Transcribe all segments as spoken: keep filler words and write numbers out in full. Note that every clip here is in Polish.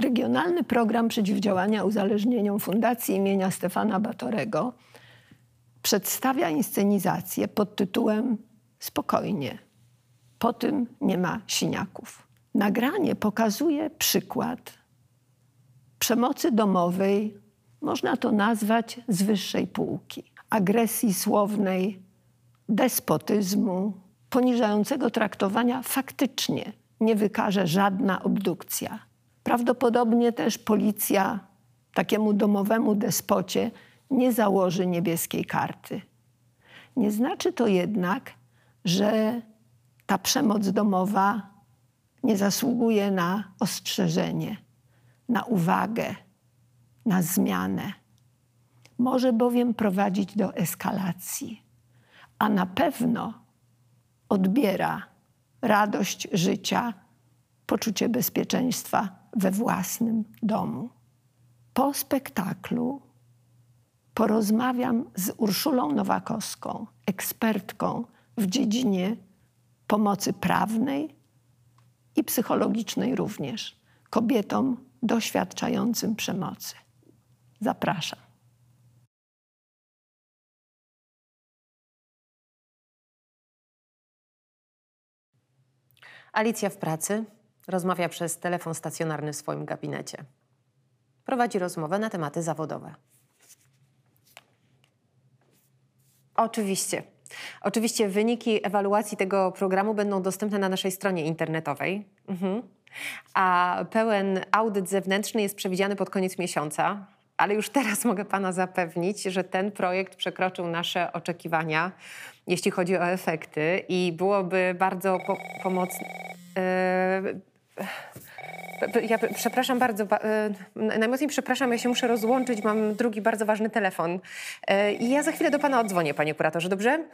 Regionalny program przeciwdziałania uzależnieniom Fundacji im. Stefana Batorego przedstawia inscenizację pod tytułem „Spokojnie, po tym nie ma siniaków”. Nagranie pokazuje przykład przemocy domowej, można to nazwać z wyższej półki, agresji słownej, despotyzmu, poniżającego traktowania faktycznie nie wykaże żadna obdukcja. Prawdopodobnie też policja takiemu domowemu despocie nie założy niebieskiej karty. Nie znaczy to jednak, że ta przemoc domowa nie zasługuje na ostrzeżenie, na uwagę, na zmianę. Może bowiem prowadzić do eskalacji, a na pewno odbiera radość życia, poczucie bezpieczeństwa we własnym domu. Po spektaklu porozmawiam z Urszulą Nowakowską, ekspertką w dziedzinie pomocy prawnej i psychologicznej również kobietom doświadczającym przemocy. Zapraszam. Alicja w pracy rozmawia przez telefon stacjonarny w swoim gabinecie. Prowadzi rozmowę na tematy zawodowe. Oczywiście. Oczywiście wyniki ewaluacji tego programu będą dostępne na naszej stronie internetowej. Mhm. A pełen audyt zewnętrzny jest przewidziany pod koniec miesiąca. Ale już teraz mogę pana zapewnić, że ten projekt przekroczył nasze oczekiwania, jeśli chodzi o efekty. I byłoby bardzo po pomocne... Eee... Ja przepraszam bardzo, eee... najmocniej przepraszam, ja się muszę rozłączyć, mam drugi bardzo ważny telefon. Eee... I ja za chwilę do pana odzwonię, panie kuratorze, dobrze?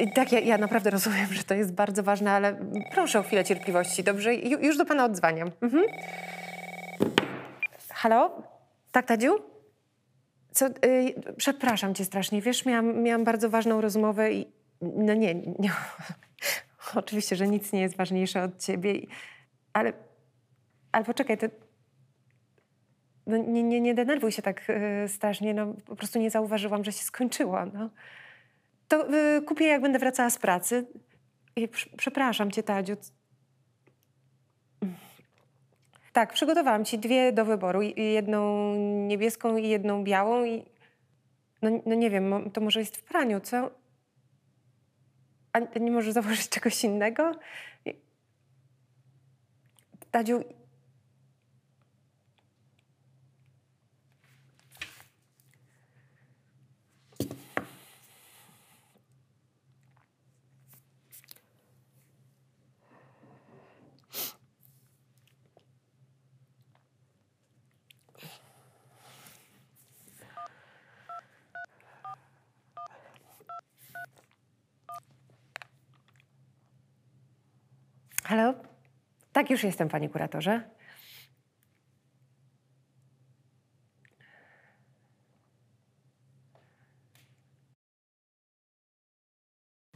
I, tak, ja, ja naprawdę rozumiem, że to jest bardzo ważne, ale proszę o chwilę cierpliwości, dobrze? Ju, już do pana odzwaniam. Mhm. Halo? Tak, Tadziu? Co, yy, przepraszam cię strasznie, wiesz, miałam, miałam bardzo ważną rozmowę i... No nie, nie oczywiście, że nic nie jest ważniejsze od ciebie, i, ale... Ale poczekaj, to... No, nie, nie, nie denerwuj się tak yy, strasznie, no po prostu nie zauważyłam, że się skończyło, no. To yy, kupię, jak będę wracała z pracy. I, pr przepraszam cię, Tadziu. Tak, przygotowałam ci dwie do wyboru. Jedną niebieską i jedną białą. I... No, no nie wiem, to może jest w praniu, co? A nie możesz założyć czegoś innego? Tadziu... Halo? Tak, już jestem, panie kuratorze.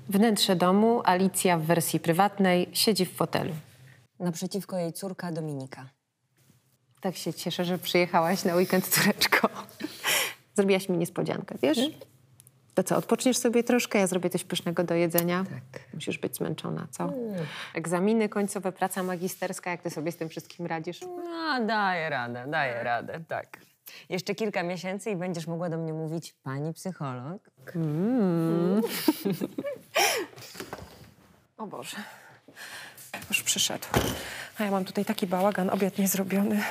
Wnętrze domu, Alicja w wersji prywatnej siedzi w fotelu. Naprzeciwko jej córka Dominika. Tak się cieszę, że przyjechałaś na weekend, córeczko. Zrobiłaś mi niespodziankę, wiesz? Hmm? To co, odpoczniesz sobie troszkę? Ja zrobię coś pysznego do jedzenia. Tak. Musisz być zmęczona, co? Mm. Egzaminy końcowe, praca magisterska. Jak ty sobie z tym wszystkim radzisz? No, daję radę, daję radę, tak. Jeszcze kilka miesięcy i będziesz mogła do mnie mówić pani psycholog. Mm. O Boże. Już przyszedł. A ja mam tutaj taki bałagan, obiad niezrobiony.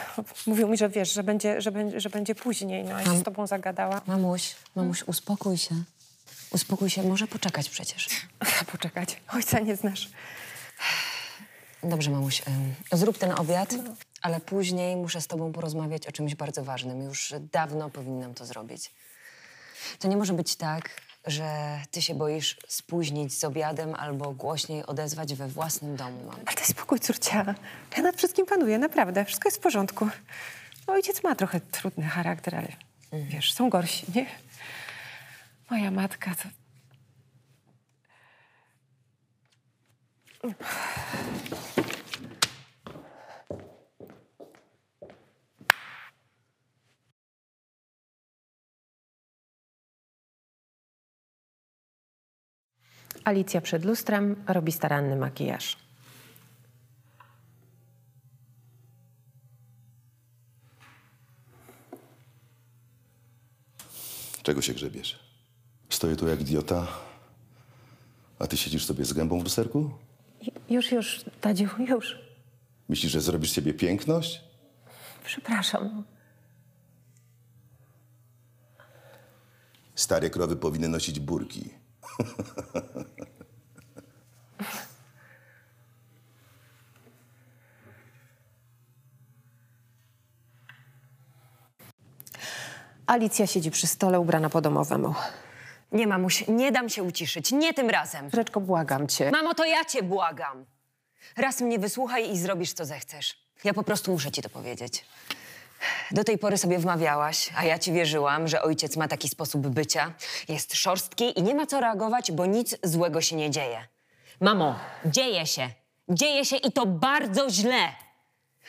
Mówił mi, że wiesz, że będzie, że będzie, że będzie później. No, ja się z tobą zagadała. Mamuś, mamuś, uspokój się. Uspokój się, może poczekać przecież. Poczekać? Ojca nie znasz. Dobrze, mamuś, zrób ten obiad, no. Ale później muszę z tobą porozmawiać o czymś bardzo ważnym. Już dawno powinnam to zrobić. To nie może być tak, że ty się boisz spóźnić z obiadem albo głośniej odezwać we własnym domu, mam. Ale daj spokój, córcia. Ja nad wszystkim panuję, naprawdę. Wszystko jest w porządku. Ojciec ma trochę trudny charakter, ale mm. wiesz, są gorsi, nie? Moja matka to... Alicja przed lustrem robi staranny makijaż. Czego się grzebiesz? Stoję tu jak idiota, a ty siedzisz sobie z gębą w lusterku? Już, już, Tadziu, już. Myślisz, że zrobisz sobie piękność? Przepraszam. Stare krowy powinny nosić burki. Alicja siedzi przy stole ubrana po domowemu. Nie, mamuś, nie dam się uciszyć. Nie tym razem. Córeczko, błagam cię. Mamo, to ja cię błagam. Raz mnie wysłuchaj i zrobisz, co zechcesz. Ja po prostu muszę ci to powiedzieć. Do tej pory sobie wmawiałaś, a ja ci wierzyłam, że ojciec ma taki sposób bycia. Jest szorstki i nie ma co reagować, bo nic złego się nie dzieje. Mamo, dzieje się. Dzieje się i to bardzo źle.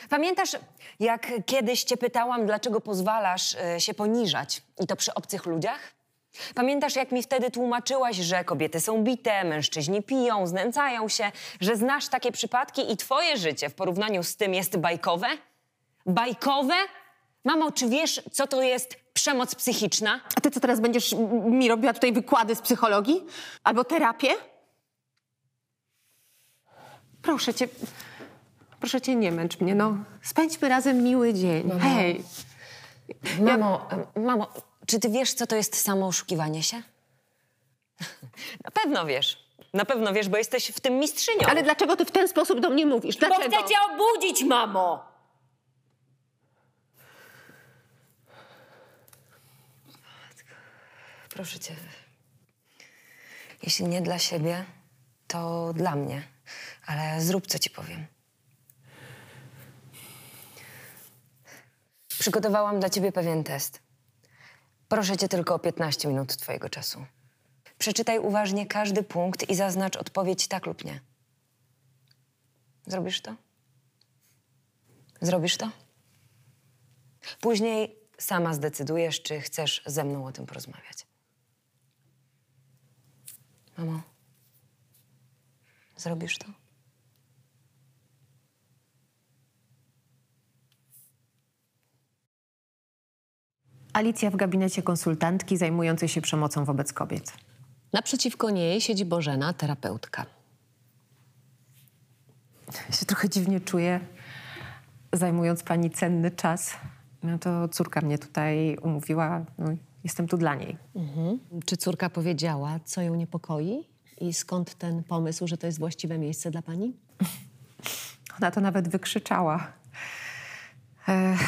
Pamiętasz, jak kiedyś cię pytałam, dlaczego pozwalasz y, się poniżać? I to przy obcych ludziach? Pamiętasz, jak mi wtedy tłumaczyłaś, że kobiety są bite, mężczyźni piją, znęcają się, że znasz takie przypadki i twoje życie w porównaniu z tym jest bajkowe? Bajkowe? Mamo, czy wiesz, co to jest przemoc psychiczna? A ty co, teraz będziesz mi robiła tutaj wykłady z psychologii? Albo terapię? Proszę cię, proszę cię, nie męcz mnie, no. Spędźmy razem miły dzień. Mamo. Hej. Mamo, ja... mamo, czy ty wiesz, co to jest samo oszukiwanie się? Na pewno wiesz. Na pewno wiesz, bo jesteś w tym mistrzynią. Ale dlaczego ty w ten sposób do mnie mówisz? Dlaczego? Bo chcę cię obudzić, mamo! Proszę cię, jeśli nie dla siebie, to dla mnie, ale zrób, co ci powiem. Przygotowałam dla ciebie pewien test. Proszę cię tylko o piętnaście minut twojego czasu. Przeczytaj uważnie każdy punkt i zaznacz odpowiedź tak lub nie. Zrobisz to? Zrobisz to? Później sama zdecydujesz, czy chcesz ze mną o tym porozmawiać. Mamo, zrobisz to? Alicja w gabinecie konsultantki zajmującej się przemocą wobec kobiet. Naprzeciwko niej siedzi Bożena, terapeutka. Ja się trochę dziwnie czuję, zajmując pani cenny czas. No to córka mnie tutaj umówiła, no, jestem tu dla niej. Mhm. Czy córka powiedziała, co ją niepokoi? I skąd ten pomysł, że to jest właściwe miejsce dla pani? Ona to nawet wykrzyczała. Ech,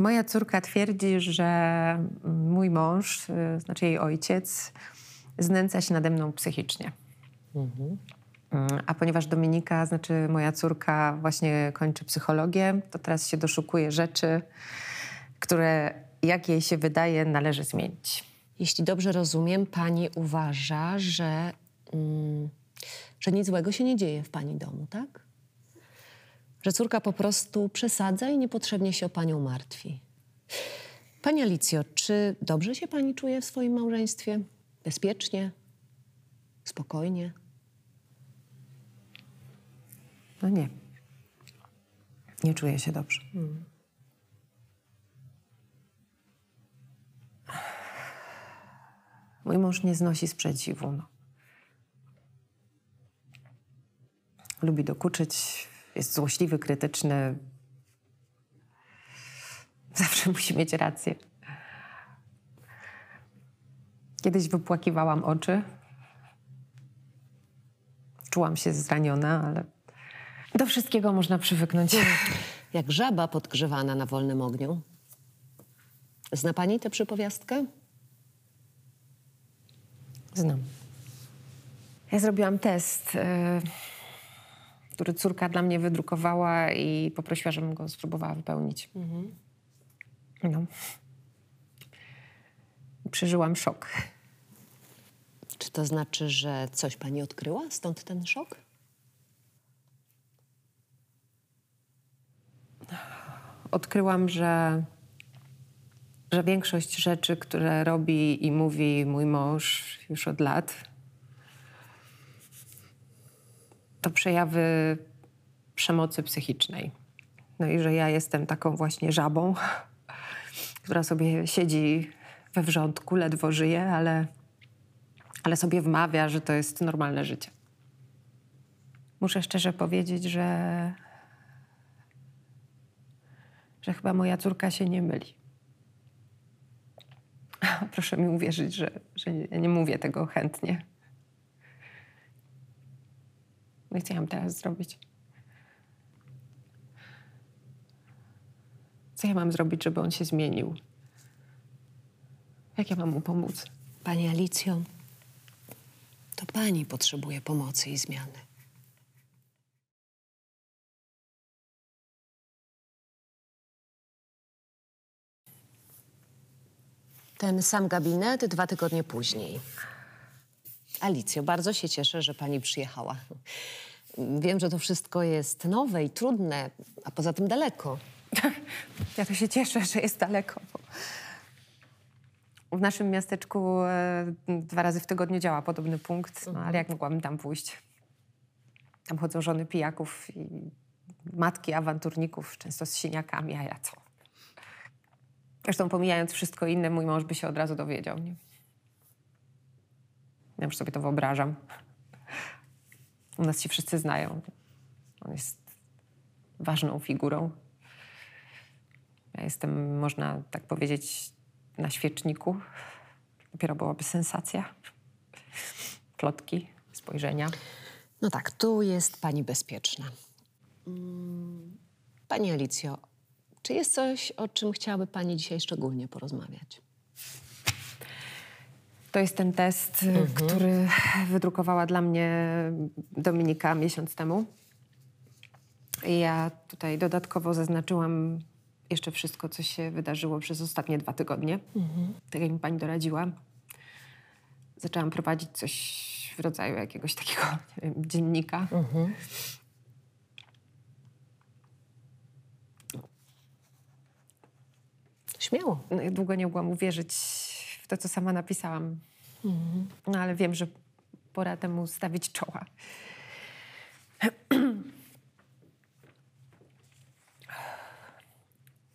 moja córka twierdzi, że mój mąż, znaczy jej ojciec, znęca się nade mną psychicznie. Mhm. A ponieważ Dominika, znaczy moja córka, właśnie kończy psychologię, to teraz się doszukuje rzeczy, które, jak jej się wydaje, należy zmienić. Jeśli dobrze rozumiem, pani uważa, że, mm, że nic złego się nie dzieje w pani domu, tak? Że córka po prostu przesadza i niepotrzebnie się o panią martwi. Pani Alicjo, czy dobrze się pani czuje w swoim małżeństwie? Bezpiecznie? Spokojnie? No nie. Nie czuję się dobrze. Hmm. Mój mąż nie znosi sprzeciwu. No. Lubi dokuczyć, jest złośliwy, krytyczny. Zawsze musi mieć rację. Kiedyś wypłakiwałam oczy. Czułam się zraniona, ale do wszystkiego można przywyknąć. Jak żaba podgrzewana na wolnym ogniu. Zna pani tę przypowiastkę? Znam. Ja zrobiłam test, yy, który córka dla mnie wydrukowała i poprosiła, żebym go spróbowała wypełnić. Mhm. No. Przeżyłam szok. Czy to znaczy, że coś pani odkryła? Stąd ten szok? Odkryłam, że, że większość rzeczy, które robi i mówi mój mąż już od lat, to przejawy przemocy psychicznej. No i że ja jestem taką właśnie żabą, która sobie siedzi we wrzątku, ledwo żyje, ale, ale sobie wmawia, że to jest normalne życie. Muszę szczerze powiedzieć, że, że chyba moja córka się nie myli. Proszę mi uwierzyć, że, że nie, nie mówię tego chętnie. No i co ja mam teraz zrobić? Co ja mam zrobić, żeby on się zmienił? Jak ja mam mu pomóc? Pani Alicjo, to pani potrzebuje pomocy i zmiany. Ten sam gabinet dwa tygodnie później. Alicjo, bardzo się cieszę, że pani przyjechała. Wiem, że to wszystko jest nowe i trudne, a poza tym daleko. Ja to się cieszę, że jest daleko. W naszym miasteczku e, dwa razy w tygodniu działa podobny punkt, no, ale jak mogłabym tam pójść? Tam chodzą żony pijaków i matki awanturników, często z siniakami, a ja co? Zresztą pomijając wszystko inne, mój mąż by się od razu dowiedział. Nie? Ja już sobie to wyobrażam. U nas się wszyscy znają. On jest ważną figurą. Ja jestem, można tak powiedzieć, na świeczniku. Dopiero byłaby sensacja. Plotki, spojrzenia. No tak, tu jest pani bezpieczna. Pani Alicjo, czy jest coś, o czym chciałaby pani dzisiaj szczególnie porozmawiać? To jest ten test, mhm. który wydrukowała dla mnie Dominika miesiąc temu. I ja tutaj dodatkowo zaznaczyłam jeszcze wszystko, co się wydarzyło przez ostatnie dwa tygodnie. Mhm. Tak jak mi pani doradziła, zaczęłam prowadzić coś w rodzaju jakiegoś takiego, nie wiem, dziennika. Mhm. Śmiało. No, ja długo nie mogłam uwierzyć w to, co sama napisałam. Mhm. No, ale wiem, że pora temu stawić czoła.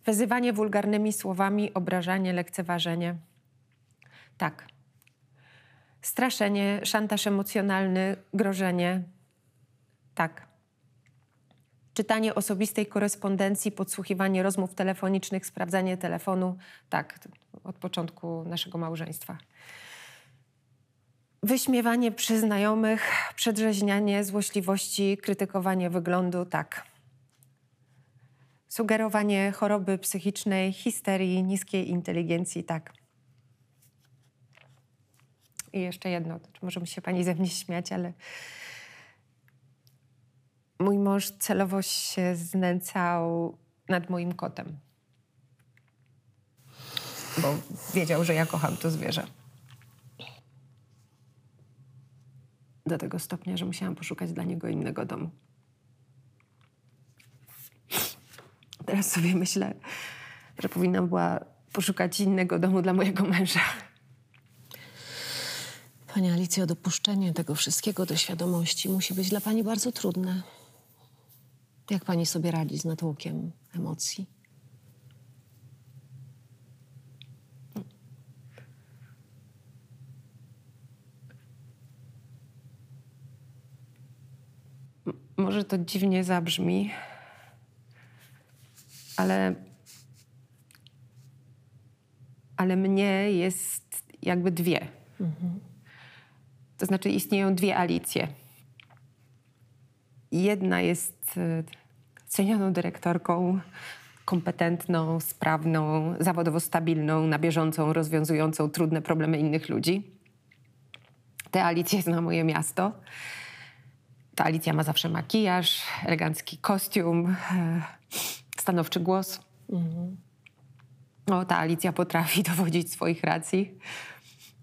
Wezywanie wulgarnymi słowami, obrażanie, lekceważenie. Tak. Straszenie, szantaż emocjonalny, grożenie. Tak. Czytanie osobistej korespondencji, podsłuchiwanie rozmów telefonicznych, sprawdzanie telefonu. Tak, od początku naszego małżeństwa. Wyśmiewanie przy znajomych, przedrzeźnianie złośliwości, krytykowanie wyglądu. Tak. Sugerowanie choroby psychicznej, histerii, niskiej inteligencji, tak. I jeszcze jedno, może się pani ze mnie śmiać, ale mój mąż celowo się znęcał nad moim kotem. Bo wiedział, że ja kocham to zwierzę. Do tego stopnia, że musiałam poszukać dla niego innego domu. Teraz sobie myślę, że powinnam była poszukać innego domu dla mojego męża. Pani Alicjo, dopuszczenie tego wszystkiego do świadomości musi być dla pani bardzo trudne. Jak pani sobie radzi z natłokiem emocji? M- może to dziwnie zabrzmi, Ale, ale mnie jest jakby dwie. Mhm. To znaczy istnieją dwie Alicje. Jedna jest cenioną dyrektorką, kompetentną, sprawną, zawodowo stabilną, na bieżąco rozwiązującą trudne problemy innych ludzi. Te Alicje zna moje miasto. Ta Alicja ma zawsze makijaż, elegancki kostium, stanowczy głos. Mhm. O, ta Alicja potrafi dowodzić swoich racji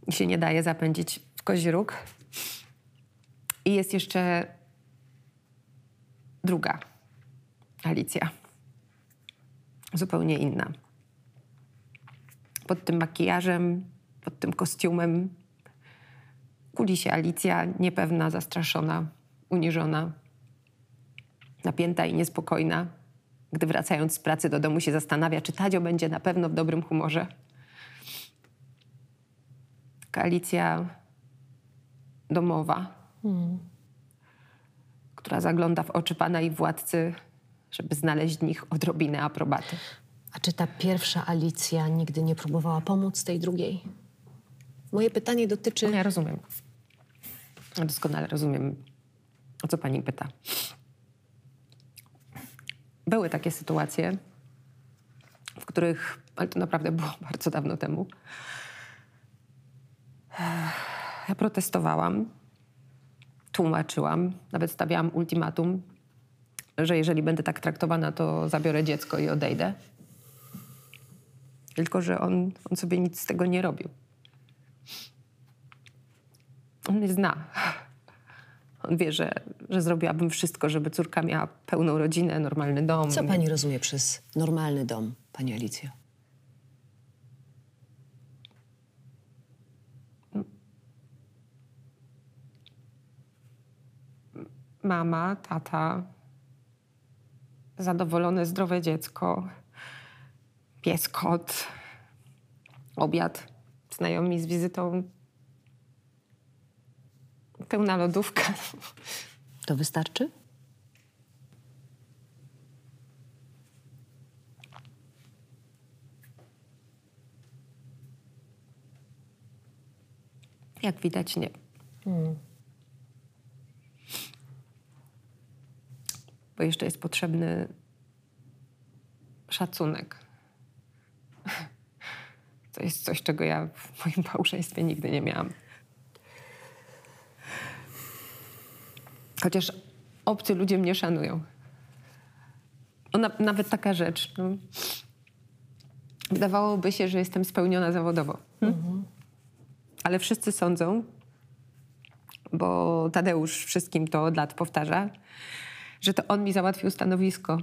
i się nie daje zapędzić w kozi róg. I jest jeszcze druga Alicja. Zupełnie inna. Pod tym makijażem, pod tym kostiumem kuli się Alicja, niepewna, zastraszona, uniżona, napięta i niespokojna, gdy wracając z pracy do domu się zastanawia, czy Tadzio będzie na pewno w dobrym humorze. Koalicja domowa, hmm. która zagląda w oczy pana i władcy, żeby znaleźć w nich odrobinę aprobaty. A czy ta pierwsza Alicja nigdy nie próbowała pomóc tej drugiej? Moje pytanie dotyczy... Ja rozumiem. Ja doskonale rozumiem, o co pani pyta. Były takie sytuacje, w których, ale to naprawdę było bardzo dawno temu, ja protestowałam, tłumaczyłam, nawet stawiałam ultimatum, że jeżeli będę tak traktowana, to zabiorę dziecko i odejdę. Tylko że on, on sobie nic z tego nie robił. On mnie zna. On wie, że, że zrobiłabym wszystko, żeby córka miała pełną rodzinę, normalny dom. Co pani rozumie przez normalny dom, pani Alicjo? Mama, tata, zadowolone, zdrowe dziecko, pies, kot, obiad, znajomi z wizytą, pełna lodówka. To wystarczy? Jak widać, nie. Hmm. Bo jeszcze jest potrzebny szacunek. To jest coś, czego ja w moim małżeństwie nigdy nie miałam. Chociaż obcy ludzie mnie szanują. Ona, nawet taka rzecz. No, wydawałoby się, że jestem spełniona zawodowo. Hmm? Mhm. Ale wszyscy sądzą, bo Tadeusz wszystkim to od lat powtarza, że to on mi załatwił stanowisko,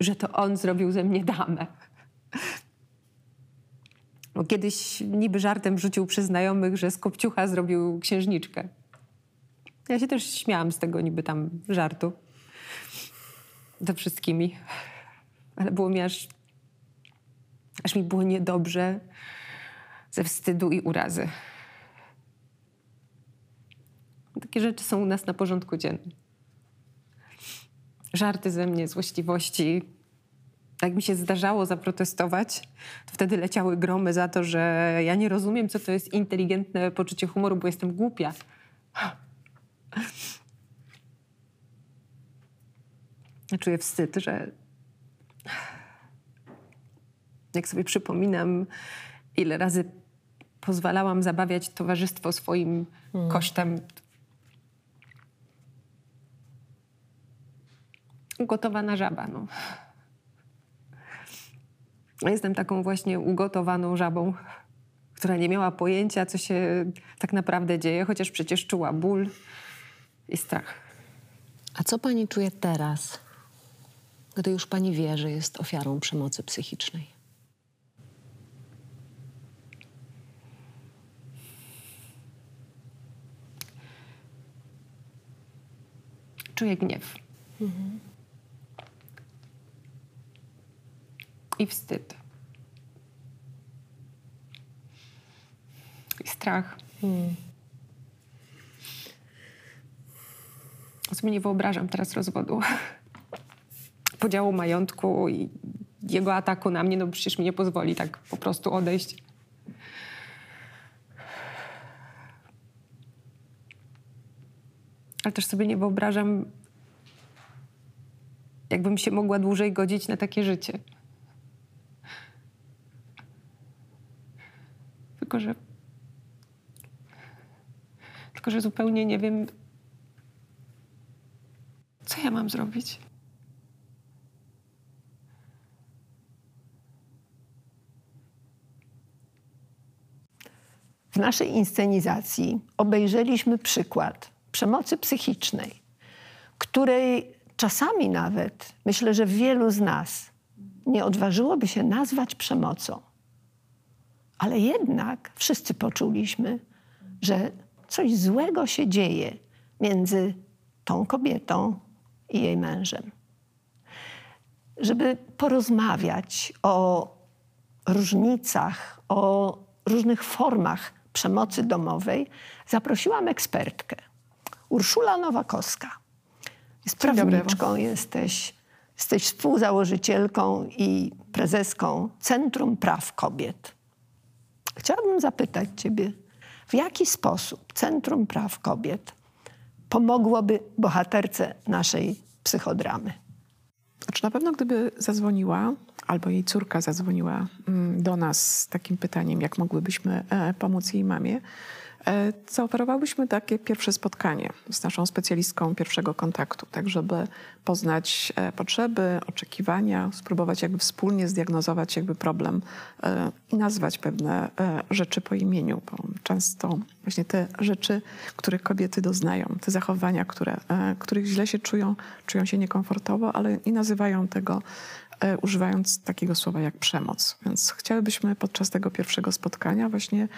że to on zrobił ze mnie damę. Bo kiedyś niby żartem rzucił przy znajomych, że z kopciucha zrobił księżniczkę. Ja się też śmiałam z tego niby tam żartu. Ze wszystkimi. Ale było mi aż... aż mi było niedobrze ze wstydu i urazy. Takie rzeczy są u nas na porządku dziennym. Żarty ze mnie, złośliwości. Jak mi się zdarzało zaprotestować, to wtedy leciały gromy za to, że ja nie rozumiem, co to jest inteligentne poczucie humoru, bo jestem głupia. Ja czuję wstyd, że jak sobie przypominam, ile razy pozwalałam zabawiać towarzystwo swoim hmm. kosztem. Ugotowana żaba, no. Jestem taką właśnie ugotowaną żabą, która nie miała pojęcia, co się tak naprawdę dzieje, chociaż przecież czuła ból i strach. A co pani czuje teraz, gdy już pani wie, że jest ofiarą przemocy psychicznej? Czuję gniew. Mhm. I wstyd. I strach. Hmm. Sobie nie wyobrażam teraz rozwodu. Podziału majątku i jego ataku na mnie, no przecież mi nie pozwoli tak po prostu odejść. Ale też sobie nie wyobrażam, jakbym się mogła dłużej godzić na takie życie. Tylko, że... Tylko, że zupełnie nie wiem, co ja mam zrobić. W naszej inscenizacji obejrzeliśmy przykład przemocy psychicznej, której czasami nawet, myślę, że wielu z nas nie odważyłoby się nazwać przemocą. Ale jednak wszyscy poczuliśmy, że coś złego się dzieje między tą kobietą i jej mężem, żeby porozmawiać o różnicach, o różnych formach przemocy domowej, zaprosiłam ekspertkę. Urszula Nowakowska. Jest prawniczką, jesteś, jesteś współzałożycielką i prezeską Centrum Praw Kobiet. Chciałabym zapytać ciebie, w jaki sposób Centrum Praw Kobiet pomogłoby bohaterce naszej psychodramy? Znaczy, na pewno gdyby zadzwoniła, albo jej córka zadzwoniła do nas z takim pytaniem, jak mogłybyśmy pomóc jej mamie, zaoferowałyśmy takie pierwsze spotkanie z naszą specjalistką pierwszego kontaktu, tak żeby poznać potrzeby, oczekiwania, spróbować jakby wspólnie zdiagnozować jakby problem i nazwać pewne rzeczy po imieniu, bo często właśnie te rzeczy, których kobiety doznają, te zachowania, które, których źle się czują, czują się niekomfortowo, ale nie nazywają tego, używając takiego słowa jak przemoc. Więc chciałybyśmy podczas tego pierwszego spotkania właśnie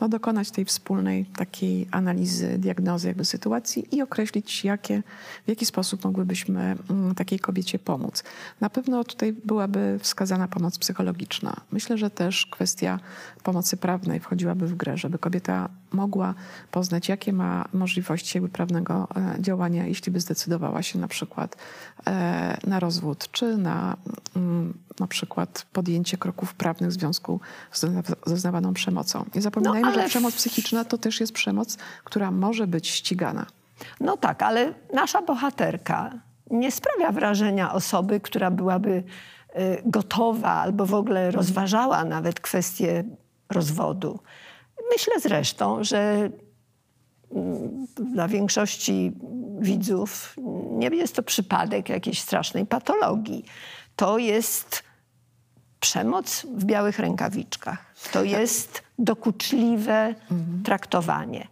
no, dokonać tej wspólnej takiej analizy, diagnozy jakby sytuacji i określić, jakie, w jaki sposób mogłybyśmy takiej kobiecie pomóc. Na pewno tutaj byłaby wskazana pomoc psychologiczna. Myślę, że też kwestia pomocy prawnej wchodziłaby w grę, żeby kobieta mogła poznać, jakie ma możliwości jakby prawnego działania, jeśli by zdecydowała się na przykład na rozwód, czy na na przykład podjęcie kroków prawnych w związku z doznawaną przemocą. Nie zapominajmy, no, że przemoc psychiczna to też jest przemoc, która może być ścigana. No tak, ale nasza bohaterka nie sprawia wrażenia osoby, która byłaby gotowa albo w ogóle rozważała nawet kwestię rozwodu. Myślę zresztą, że dla większości widzów nie jest to przypadek jakiejś strasznej patologii. To jest przemoc w białych rękawiczkach. To jest dokuczliwe mhm. traktowanie.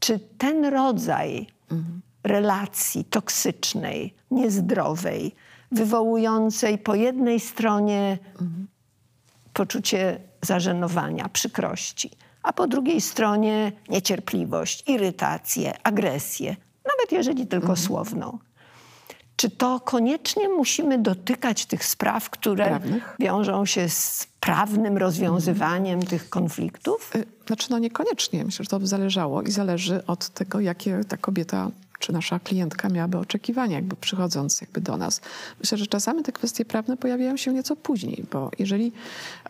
Czy ten rodzaj mhm. relacji toksycznej, niezdrowej, wywołującej po jednej stronie mhm. poczucie zażenowania, przykrości, a po drugiej stronie niecierpliwość, irytację, agresję, nawet jeżeli tylko mhm. słowną. Czy to koniecznie musimy dotykać tych spraw, które prawnych? Wiążą się z prawnym rozwiązywaniem mhm. tych konfliktów? Znaczy, no niekoniecznie. Myślę, że to by zależało i zależy od tego, jakie ta kobieta czy nasza klientka miałaby oczekiwania, jakby przychodząc jakby do nas. Myślę, że czasami te kwestie prawne pojawiają się nieco później, bo jeżeli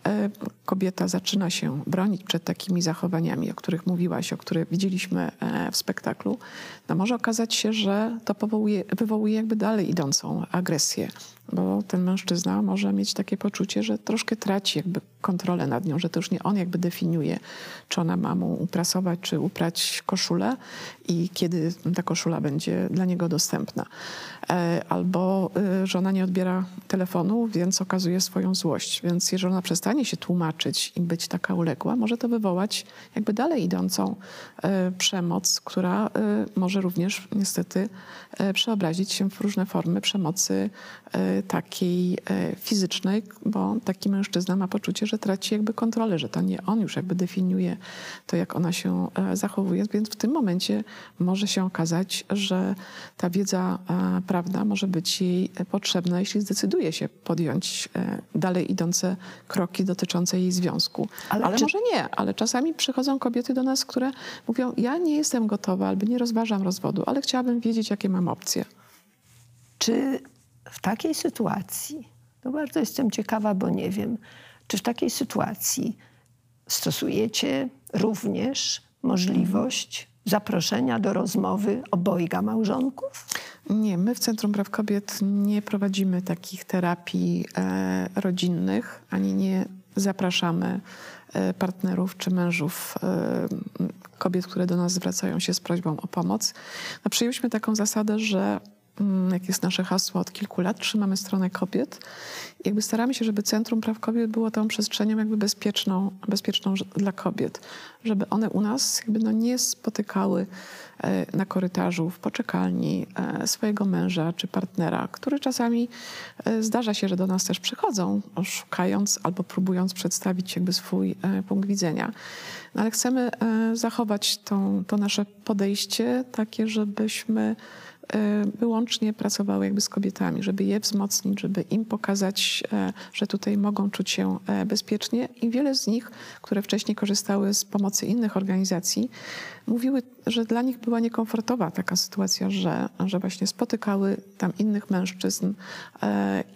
e, kobieta zaczyna się bronić przed takimi zachowaniami, o których mówiłaś, o których widzieliśmy e, w spektaklu, no może okazać się, że to powołuje, wywołuje jakby dalej idącą agresję, bo ten mężczyzna może mieć takie poczucie, że troszkę traci jakby kontrolę nad nią, że to już nie on jakby definiuje, czy ona ma mu uprasować, czy uprać koszulę i kiedy ta koszula będzie dla niego dostępna. Albo żona nie odbiera telefonu, więc okazuje swoją złość. Więc jeżeli ona przestanie się tłumaczyć i być taka uległa, może to wywołać jakby dalej idącą przemoc, która może również niestety przeobrazić się w różne formy przemocy takiej fizycznej, bo taki mężczyzna ma poczucie, że traci jakby kontrolę, że to nie on już jakby definiuje to, jak ona się zachowuje, więc w tym momencie może się okazać, że ta wiedza prawna może być jej potrzebna, jeśli zdecyduje się podjąć dalej idące kroki dotyczące jej związku. Ale, ale czy... może nie, ale czasami przychodzą kobiety do nas, które mówią, ja nie jestem gotowa albo nie rozważam rozwodu, ale chciałabym wiedzieć, jakie mam opcje. Czy w takiej sytuacji, no bardzo jestem ciekawa, bo nie wiem, czy w takiej sytuacji stosujecie również możliwość zaproszenia do rozmowy obojga małżonków? Nie, my w Centrum Praw Kobiet nie prowadzimy takich terapii e, rodzinnych, ani nie zapraszamy e, partnerów czy mężów e, kobiet, które do nas zwracają się z prośbą o pomoc. No, przyjęliśmy taką zasadę, że jak jest nasze hasło od kilku lat, trzymamy stronę kobiet. Jakby staramy się, żeby Centrum Praw Kobiet było tą przestrzenią jakby bezpieczną, bezpieczną dla kobiet. Żeby one u nas jakby no nie spotykały na korytarzu, w poczekalni swojego męża czy partnera, który czasami zdarza się, że do nas też przychodzą, szukając albo próbując przedstawić jakby swój punkt widzenia. No ale chcemy zachować tą, to nasze podejście takie, żebyśmy wyłącznie pracowały jakby z kobietami, żeby je wzmocnić, żeby im pokazać, że tutaj mogą czuć się bezpiecznie. I wiele z nich, które wcześniej korzystały z pomocy innych organizacji, mówiły, że dla nich była niekomfortowa taka sytuacja, że, że właśnie spotykały tam innych mężczyzn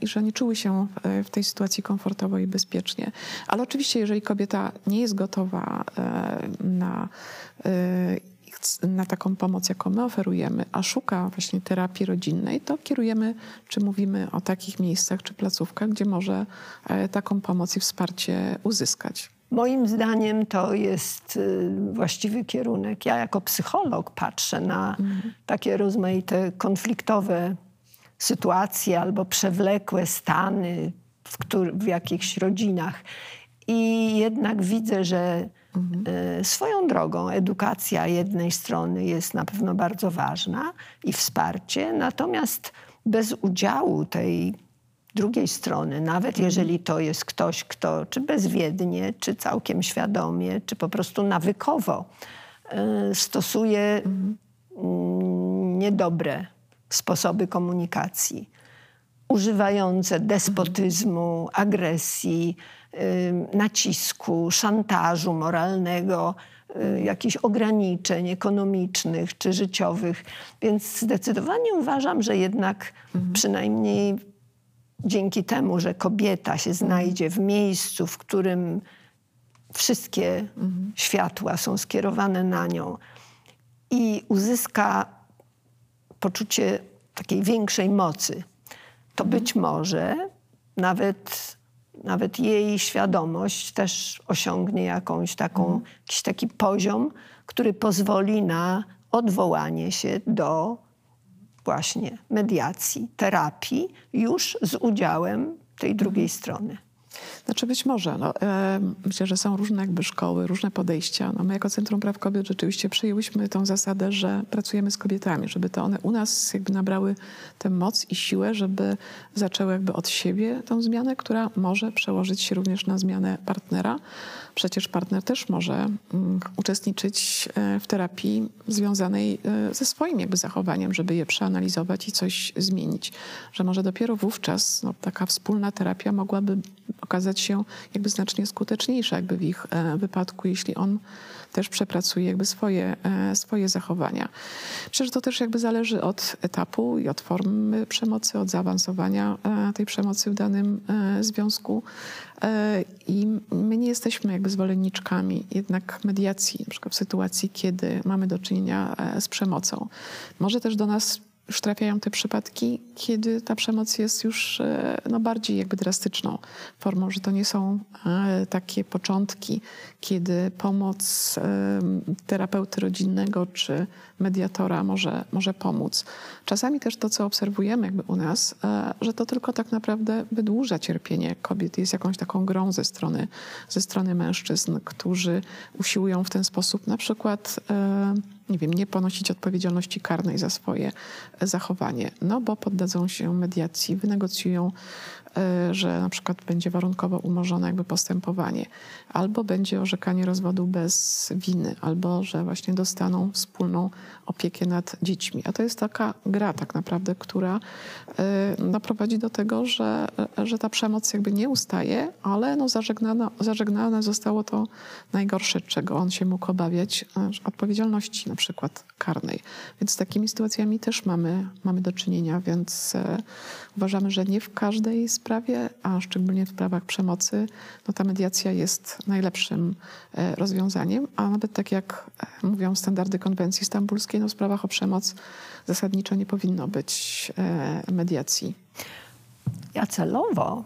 i że nie czuły się w tej sytuacji komfortowo i bezpiecznie. Ale oczywiście, jeżeli kobieta nie jest gotowa na... na taką pomoc, jaką my oferujemy, a szuka właśnie terapii rodzinnej, to kierujemy, czy mówimy o takich miejscach czy placówkach, gdzie może taką pomoc i wsparcie uzyskać. Moim zdaniem to jest właściwy kierunek. Ja jako psycholog patrzę na mhm. takie rozmaite konfliktowe sytuacje albo przewlekłe stany w, których, w jakichś rodzinach. I jednak widzę, że mhm. swoją drogą edukacja jednej strony jest na pewno bardzo ważna i wsparcie, natomiast bez udziału tej drugiej strony, nawet mhm. jeżeli to jest ktoś, kto czy bezwiednie, czy całkiem świadomie, czy po prostu nawykowo stosuje mhm. niedobre sposoby komunikacji, używające despotyzmu, agresji, nacisku, szantażu moralnego, jakichś ograniczeń ekonomicznych czy życiowych. Więc zdecydowanie uważam, że jednak mhm. przynajmniej dzięki temu, że kobieta się znajdzie w miejscu, w którym wszystkie mhm. światła są skierowane na nią i uzyska poczucie takiej większej mocy, to mhm. być może nawet... Nawet jej świadomość też osiągnie jakąś taką, jakiś taki poziom, który pozwoli na odwołanie się do właśnie mediacji, terapii już z udziałem tej drugiej strony. Znaczy być może. No, e, myślę, że są różne jakby szkoły, różne podejścia. No, my jako Centrum Praw Kobiet rzeczywiście przyjęłyśmy tą zasadę, że pracujemy z kobietami, żeby to one u nas jakby nabrały tę moc i siłę, żeby zaczęły jakby od siebie tą zmianę, która może przełożyć się również na zmianę partnera. Przecież partner też może mm, uczestniczyć w terapii związanej ze swoim jakby zachowaniem, żeby je przeanalizować i coś zmienić. Że może dopiero wówczas no, taka wspólna terapia mogłaby okazać się jakby znacznie skuteczniejsza jakby w ich e, wypadku, jeśli on też przepracuje jakby swoje, e, swoje zachowania. Przecież to też jakby zależy od etapu i od formy przemocy, od zaawansowania e, tej przemocy w danym e, związku. E, I my nie jesteśmy jakby zwolenniczkami jednak mediacji, na przykład w sytuacji, kiedy mamy do czynienia e, z przemocą. Może też do nas już trafiają te przypadki, kiedy ta przemoc jest już no, bardziej jakby drastyczną formą, że to nie są takie początki, kiedy pomoc terapeuty rodzinnego czy mediatora może, może pomóc. Czasami też to, co obserwujemy jakby u nas, że to tylko tak naprawdę wydłuża cierpienie kobiet. Jest jakąś taką grą ze strony, ze strony mężczyzn, którzy usiłują w ten sposób na przykład... nie wiem, nie ponosić odpowiedzialności karnej za swoje zachowanie, no bo poddadzą się mediacji, wynegocjują, że na przykład będzie warunkowo umorzone jakby postępowanie, albo będzie orzekanie rozwodu bez winy, albo że właśnie dostaną wspólną opiekę nad dziećmi. A to jest taka gra tak naprawdę, która no, prowadzi do tego, że, że ta przemoc jakby nie ustaje, ale no, zażegnane, zażegnane zostało to najgorsze, czego on się mógł obawiać, odpowiedzialności na przykład karnej. Więc z takimi sytuacjami też mamy, mamy do czynienia, więc e, uważamy, że nie w każdej sprawie Sprawie, a szczególnie w sprawach przemocy, no ta mediacja jest najlepszym e, rozwiązaniem, a nawet tak jak mówią standardy konwencji stambulskiej, no w sprawach o przemoc zasadniczo nie powinno być e, mediacji. Ja celowo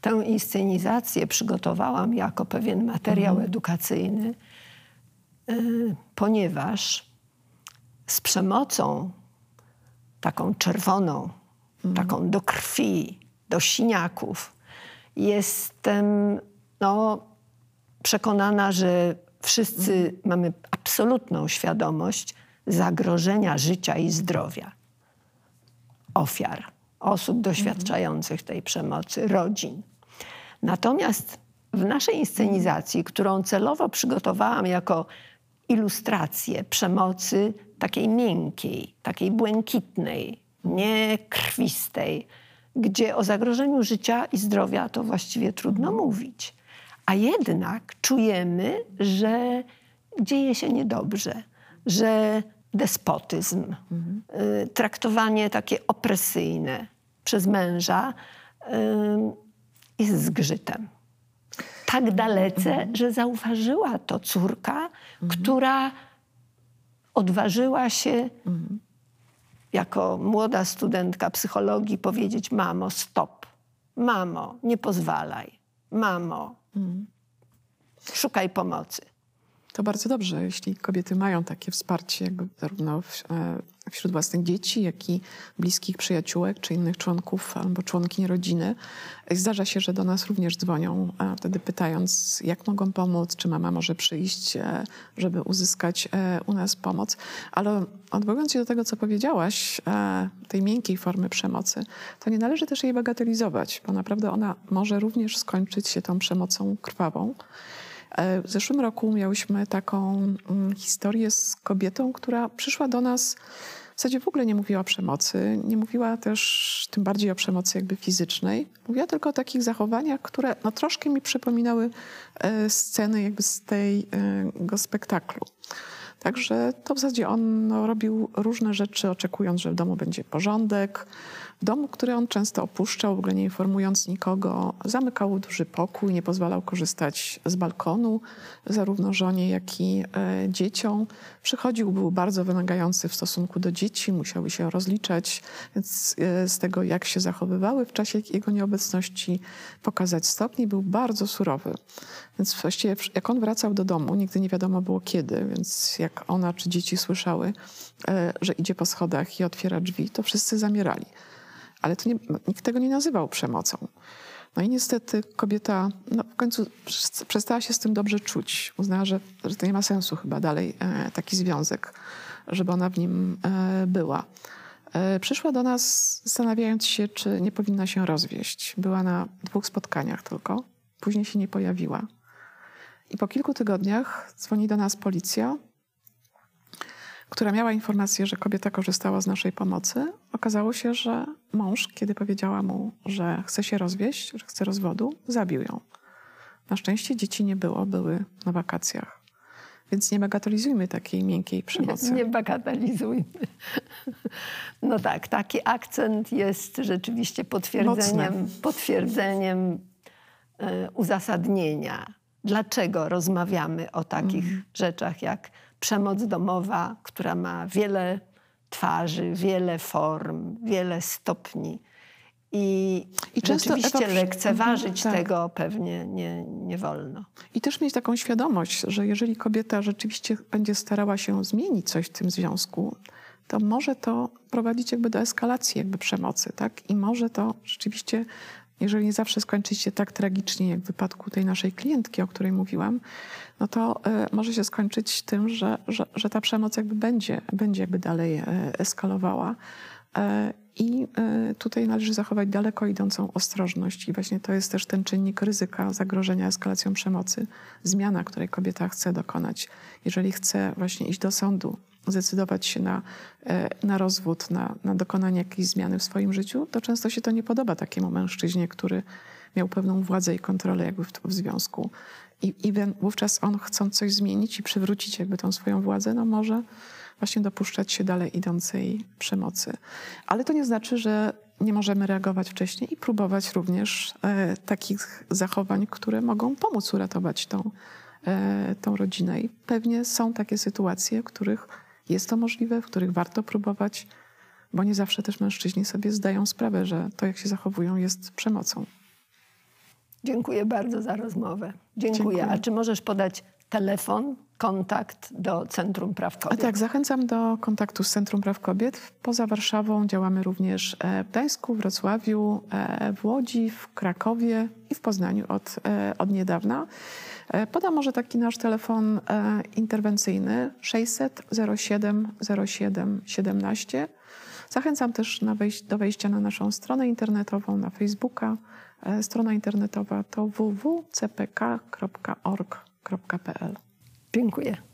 tę inscenizację przygotowałam jako pewien materiał mhm. edukacyjny, y, ponieważ z przemocą taką czerwoną, mhm. taką do krwi, do siniaków. Jestem no, przekonana, że wszyscy mamy absolutną świadomość zagrożenia życia i zdrowia ofiar, osób doświadczających tej przemocy, rodzin. Natomiast w naszej inscenizacji, którą celowo przygotowałam jako ilustrację przemocy takiej miękkiej, takiej błękitnej, niekrwistej, gdzie o zagrożeniu życia i zdrowia to właściwie trudno mówić. A jednak czujemy, że dzieje się niedobrze, że despotyzm, mhm. y, traktowanie takie opresyjne przez męża y, jest zgrzytem. Tak dalece, mhm. że zauważyła to córka, mhm. która odważyła się mhm. jako młoda studentka psychologii powiedzieć: mamo, stop, mamo, nie pozwalaj, mamo, mhm. szukaj pomocy. To bardzo dobrze, jeśli kobiety mają takie wsparcie jakby zarówno w, wśród własnych dzieci, jak i bliskich przyjaciółek, czy innych członków albo członkiń rodziny. Zdarza się, że do nas również dzwonią, wtedy pytając, jak mogą pomóc, czy mama może przyjść, żeby uzyskać u nas pomoc. Ale odwołując się do tego, co powiedziałaś, tej miękkiej formy przemocy, to nie należy też jej bagatelizować, bo naprawdę ona może również skończyć się tą przemocą krwawą. W zeszłym roku miałyśmy taką historię z kobietą, która przyszła do nas, w zasadzie w ogóle nie mówiła o przemocy, nie mówiła też tym bardziej o przemocy jakby fizycznej. Mówiła tylko o takich zachowaniach, które no, troszkę mi przypominały sceny jakby z tego spektaklu. Także to w zasadzie on no, robił różne rzeczy, oczekując, że w domu będzie porządek. W domu, który on często opuszczał, w ogóle nie informując nikogo, zamykał duży pokój, nie pozwalał korzystać z balkonu, zarówno żonie, jak i e, dzieciom. Przychodził, był bardzo wymagający w stosunku do dzieci, musiały się rozliczać więc, e, z tego, jak się zachowywały w czasie jego nieobecności, pokazać stopni, był bardzo surowy. Więc właściwie jak on wracał do domu, nigdy nie wiadomo było kiedy, więc jak ona czy dzieci słyszały, e, że idzie po schodach i otwiera drzwi, to wszyscy zamierali. Ale to nie, nikt tego nie nazywał przemocą. No i niestety kobieta no, w końcu przestała się z tym dobrze czuć. Uznała, że, że to nie ma sensu chyba dalej e, taki związek, żeby ona w nim e, była. E, przyszła do nas zastanawiając się, czy nie powinna się rozwieść. Była na dwóch spotkaniach tylko. Później się nie pojawiła. I po kilku tygodniach dzwoni do nas policja, która miała informację, że kobieta korzystała z naszej pomocy. Okazało się, że mąż, kiedy powiedziała mu, że chce się rozwieść, że chce rozwodu, zabił ją. Na szczęście dzieci nie było, były na wakacjach. Więc nie bagatelizujmy takiej miękkiej przemocy. Nie, nie bagatelizujmy. No tak, taki akcent jest rzeczywiście potwierdzeniem, potwierdzeniem uzasadnienia. Dlaczego rozmawiamy o takich mm. rzeczach jak przemoc domowa, która ma wiele twarzy, wiele form, wiele stopni. I, I rzeczywiście często lekceważyć tak. tego pewnie nie, nie wolno. I też mieć taką świadomość, że jeżeli kobieta rzeczywiście będzie starała się zmienić coś w tym związku, to może to prowadzić jakby do eskalacji jakby przemocy. Tak? I może to rzeczywiście... Jeżeli nie zawsze skończy się tak tragicznie, jak w wypadku tej naszej klientki, o której mówiłam, no to y, może się skończyć tym, że, że, że ta przemoc jakby będzie, będzie jakby dalej y, eskalowała. I y, y, tutaj należy zachować daleko idącą ostrożność. I właśnie to jest też ten czynnik ryzyka zagrożenia eskalacją przemocy. Zmiana, której kobieta chce dokonać. Jeżeli chce właśnie iść do sądu, zdecydować się na, na rozwód, na, na dokonanie jakiejś zmiany w swoim życiu, to często się to nie podoba takiemu mężczyźnie, który miał pewną władzę i kontrolę jakby w, w związku. I, I wówczas on, chcąc coś zmienić i przywrócić jakby tą swoją władzę, no może właśnie dopuszczać się dalej idącej przemocy. Ale to nie znaczy, że nie możemy reagować wcześniej i próbować również e, takich zachowań, które mogą pomóc uratować tą, e, tą rodzinę. I pewnie są takie sytuacje, w których jest to możliwe, w których warto próbować, bo nie zawsze też mężczyźni sobie zdają sprawę, że to, jak się zachowują, jest przemocą. Dziękuję bardzo za rozmowę. Dziękuję. Dziękuję. A czy możesz podać telefon, kontakt do Centrum Praw Kobiet? A tak, zachęcam do kontaktu z Centrum Praw Kobiet. Poza Warszawą działamy również w Gdańsku, Wrocławiu, w Łodzi, w Krakowie i w Poznaniu od, od niedawna. Podam może taki nasz telefon interwencyjny sześćset zero siedem zero siedem siedemnaście. Zachęcam też na wejś- do wejścia na naszą stronę internetową, na Facebooka. Strona internetowa to w w w kropka c p k kropka org kropka p l. Dziękuję.